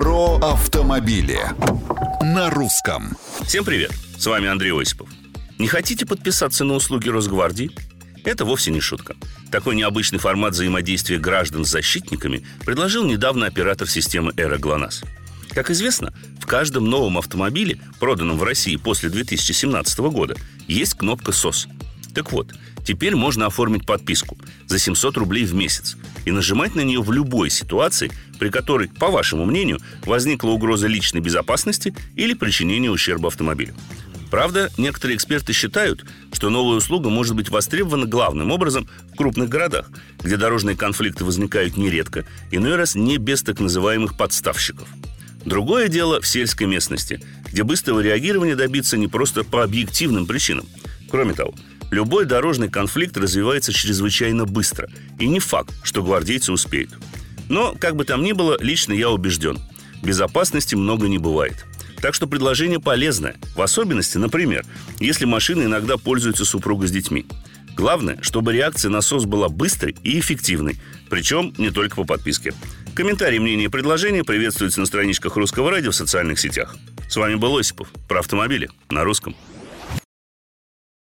Про автомобили на русском. Всем привет! С вами Андрей Осипов. Не хотите подписаться на услуги Росгвардии? Это вовсе не шутка. Такой необычный формат взаимодействия граждан с защитниками предложил недавно оператор системы «Эра-Глонасс». Как известно, в каждом новом автомобиле, проданном в России после 2017 года, есть кнопка SOS. Так вот, теперь можно оформить подписку за 700 рублей в месяц и нажимать на нее в любой ситуации, при которой, по вашему мнению, возникла угроза личной безопасности или причинение ущерба автомобилю. Правда, некоторые эксперты считают, что новая услуга может быть востребована главным образом в крупных городах, где дорожные конфликты возникают нередко, иной раз не без так называемых подставщиков. Другое дело в сельской местности, где быстрого реагирования добиться не просто по объективным причинам. Кроме того, любой дорожный конфликт развивается чрезвычайно быстро, и не факт, что гвардейцы успеют. Но, как бы там ни было, лично я убежден, безопасности много не бывает. Так что предложение полезное, в особенности, например, если машина иногда пользуется супруга с детьми. Главное, чтобы реакция на SOS была быстрой и эффективной, причем не только по подписке. Комментарии, мнения и предложения приветствуются на страничках Русского радио в социальных сетях. С вами был Осипов. Про автомобили на русском.